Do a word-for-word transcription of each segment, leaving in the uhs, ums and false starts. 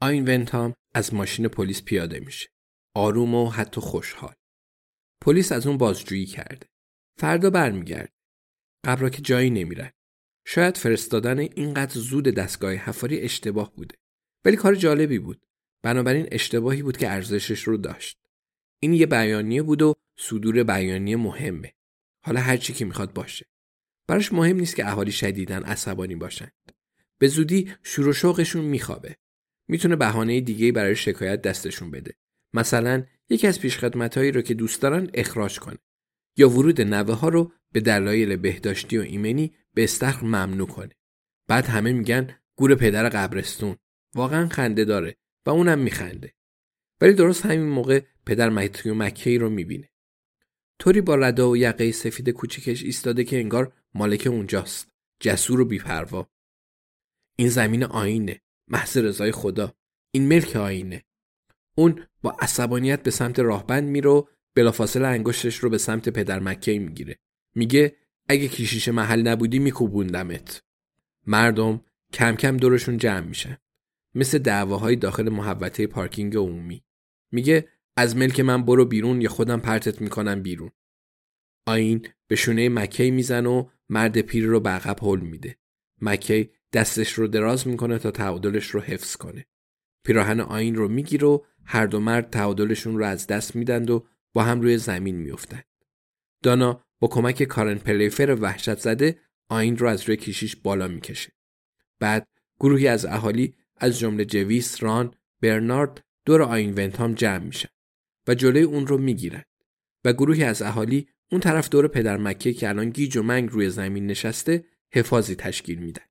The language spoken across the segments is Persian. آیین ونتام از ماشین پلیس پیاده میشه. آروم و حتی خوشحال. پلیس از اون بازجویی کرده. فردا برمیگرده. قبرا که جایی نمیره. شاید فرستادن اینقدر زود دستگاه حفاری اشتباه بوده. ولی کار جالبی بود. بنابراین اشتباهی بود که ارزشش رو داشت. این یه بیانیه بود و صدور بیانیه مهمه. حالا هر چی که میخواد باشه. براش مهم نیست که اهالی شدیداً عصبانی باشند. به زودی شور و شوقشون میخوابه. میتونه بهانه دیگه‌ای برای شکایت دستشون بده. مثلا یکی از پیشخدمتایی رو که دوست دارن اخراج کنه یا ورود نوه ها رو به دلایل بهداشتی و ایمنی به استخر ممنوع کنه. بعد همه میگن گور پدر قبرستون. واقعاً خنده داره و اونم میخنده. ولی درست همین موقع پدر متیو مکی رو میبینه. طوری با ردا و یقه سفید کوچیکش ایستاده که انگار مالک اونجاست. جسور و بی‌پروا. این زمین آینه. محض رضای خدا. این ملک آینه. اون با عصبانیت به سمت راهبند میره و بلافاصله انگشتش رو به سمت پدر مکی میگیره. میگه اگه کشیش محل نبودی میکوبوندمت. مردم کم کم دورشون جمع میشن. مثل دعواهای داخل محوطه پارکینگ عمومی. میگه از ملک من برو بیرون یا خودم پرتت میکنم بیرون. آیین به شونه مکی میزنه و مرد پیر رو به عقب هل میده. مکی دستش رو دراز میکنه تا تعادلش رو حفظ کنه. پیراهن آیین رو میگیره و هر دو مرد تعادلشون رو از دست میدند و با هم روی زمین میافتند. دانا با کمک کارن پلیفر وحشت زده آیین رو از روی کشیش بالا میکشه. بعد گروهی از اهالی از جمله جویس، ران، برنارد دور آیین ونتام جمع میشن و جلوی اون رو میگیرن و گروهی از اهالی اون طرف دور پدر مکه که الان گیج و منگ روی زمین نشسته حفاظی تشکیل میدن.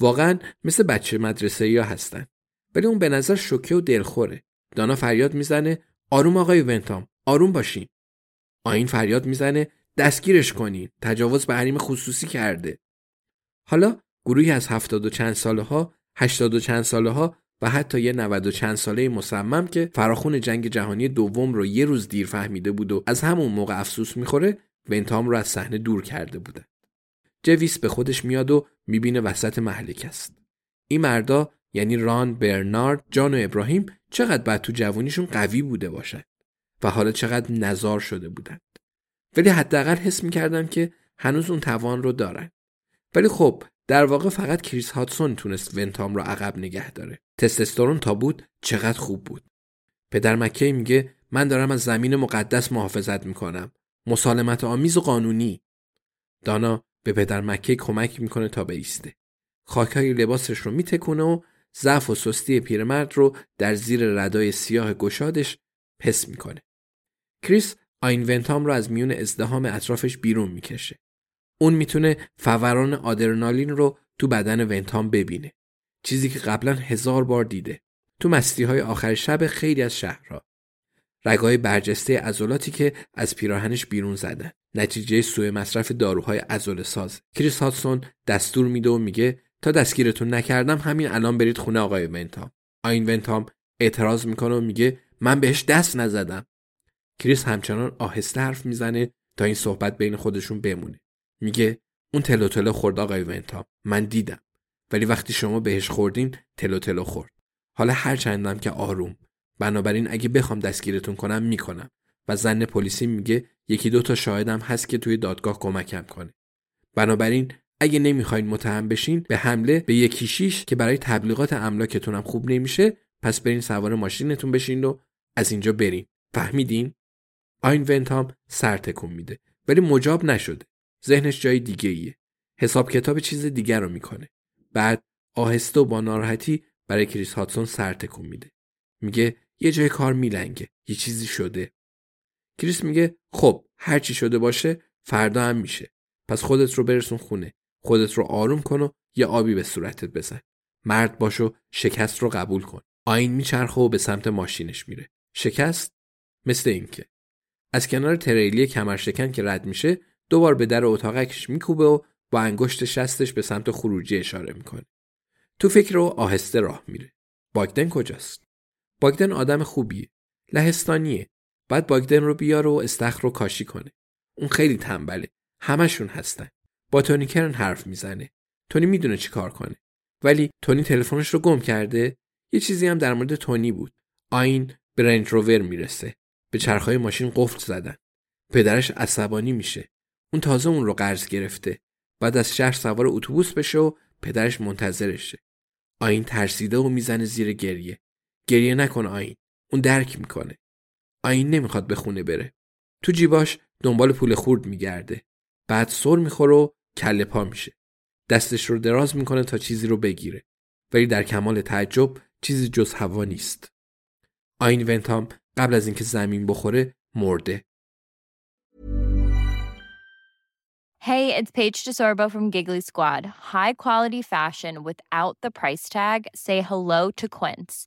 واقعا مثل بچه مدرسه‌ای‌ها هستن. ولی اون به نظر شوکه و دلخوره. دانا فریاد میزنه آروم آقای ونتام، آروم باشین. آیین فریاد میزنه دستگیرش کنین، تجاوز به حریم خصوصی کرده. حالا گروهی از هفتاد و چند ساله‌ها، هشتاد و چند ساله ها و حتی یه نود و چند ساله مصمم که فراخون جنگ جهانی دوم رو یه روز دیر فهمیده بود و از همون موقع افسوس میخوره ونتام رو از صحنه دور کرده بودن. جویس به خودش میاد و میبینه وسط مهلک است. این مردا یعنی ران، برنارد، جان و ابراهیم چقدر بعد تو جوانیشون قوی بوده باشند و حالا چقدر نزار شده بودند. ولی حداقل حس میکردم که هنوز اون توان رو دارن. ولی خب در واقع فقط کریس هاتسون تونست ونتام را عقب نگه داره. تستوسترون تا بود چقدر خوب بود. پدر مکی میگه من دارم از زمین مقدس محافظت میکنم. مسالمت آمیز و قانونی. دانا به پدر مکی کمک میکنه تا بیسته. خاکای لباسش رو میتکونه و ضعف و سستی پیرمرد رو در زیر ردای سیاه گشادش پس میکنه. کریس آیین ونتام رو از میون ازدحام اطرافش بیرون میکشه. اون میتونه فوران آدرنالین رو تو بدن ونتام ببینه. چیزی که قبلا هزار بار دیده. تو مستی‌های آخر شب خیلی از شهرها. رگ‌های برجسته عضلاتی که از پیراهنش بیرون زده، نتیجه سوء مصرف داروهای عضله‌ساز. کریس هاتسون دستور میده و میگه تا دستگیرتون نکردم همین الان برید خونه آقای ونتام. آیین ونتام اعتراض میکنه و میگه من بهش دست نزدم. کریس همچنان آهسته حرف میزنه تا این صحبت بین خودشون بمونه. میگه اون تلو تلو خورد آقای ونتام، من دیدم، ولی وقتی شما بهش خوردین تلو تلو خورد. حالا هر چندم که آروم، بنابراین اگه بخوام دستگیرتون کنم میکنم. و زن پلیسی میگه یکی دو تا شاهدم هست که توی دادگاه کمکم کنه. بنابراین اگه نمیخواین متهم بشین به حمله به یکی شیش که برای تبلیغات املاکتونم خوب نمیشه، پس برین سوار ماشینتون بشین و از اینجا برین. فهمیدین؟ آیین ونتام سر تکون میده، ولی مجاب نشده. ذهنش جای دیگه ایه. حساب کتاب چیز دیگر رو میکنه. بعد آهسته و با ناراحتی برای کریس هاتسون سر تکون میده. میگه یه جای کار میلنگه، یه چیزی شده. کریس میگه خب هر چی شده باشه فردا هم میشه. پس خودت رو برسون خونه، خودت رو آروم کن و یه آبی به صورتت بزن. مرد باش و شکست رو قبول کن. آیین میچرخه و به سمت ماشینش میره. شکست مثل اینکه از کنار تریلی کمرشکن که رد میشه، دوبار به در اتاقکش میکوبه و با انگشت شستش به سمت خروجی اشاره میکنه. تو فکر رو آهسته راه میره. باگدن کجاست؟ باگدن آدم خوبیه، لهستانیه. بعد باگدن رو بیاره و استخر رو کاشی کنه. اون خیلی تنبله، همشون هستن. با تونی کرن حرف میزنه. تونی میدونه چی کار کنه. ولی تونی تلفنش رو گم کرده. یه چیزی هم در مورد تونی بود. آیین به رنج روور میرسه. به چرخهای ماشین قفل زدن. پدرش عصبانی میشه. اون تازه اون رو قرض گرفته. بعد از شهر سوار اتوبوس بشه و پدرش منتظرشه. آیین ترسیده و میزنه زیر گریه. گریه نکن آیین. اون درک میکنه. آیین نمیخواد به خونه بره. تو جیباش دنبال پول خورد میگرده. بعد سر میخوره و کله پا میشه. دستش رو دراز میکنه تا چیزی رو بگیره. ولی در کمال تعجب چیزی جز هوا نیست. آیین ونتام قبل از اینکه زمین بخوره مرده. Hey, it's Paige De Sorbo from Giggly Squad. High quality fashion without the price tag. Say hello to Quince.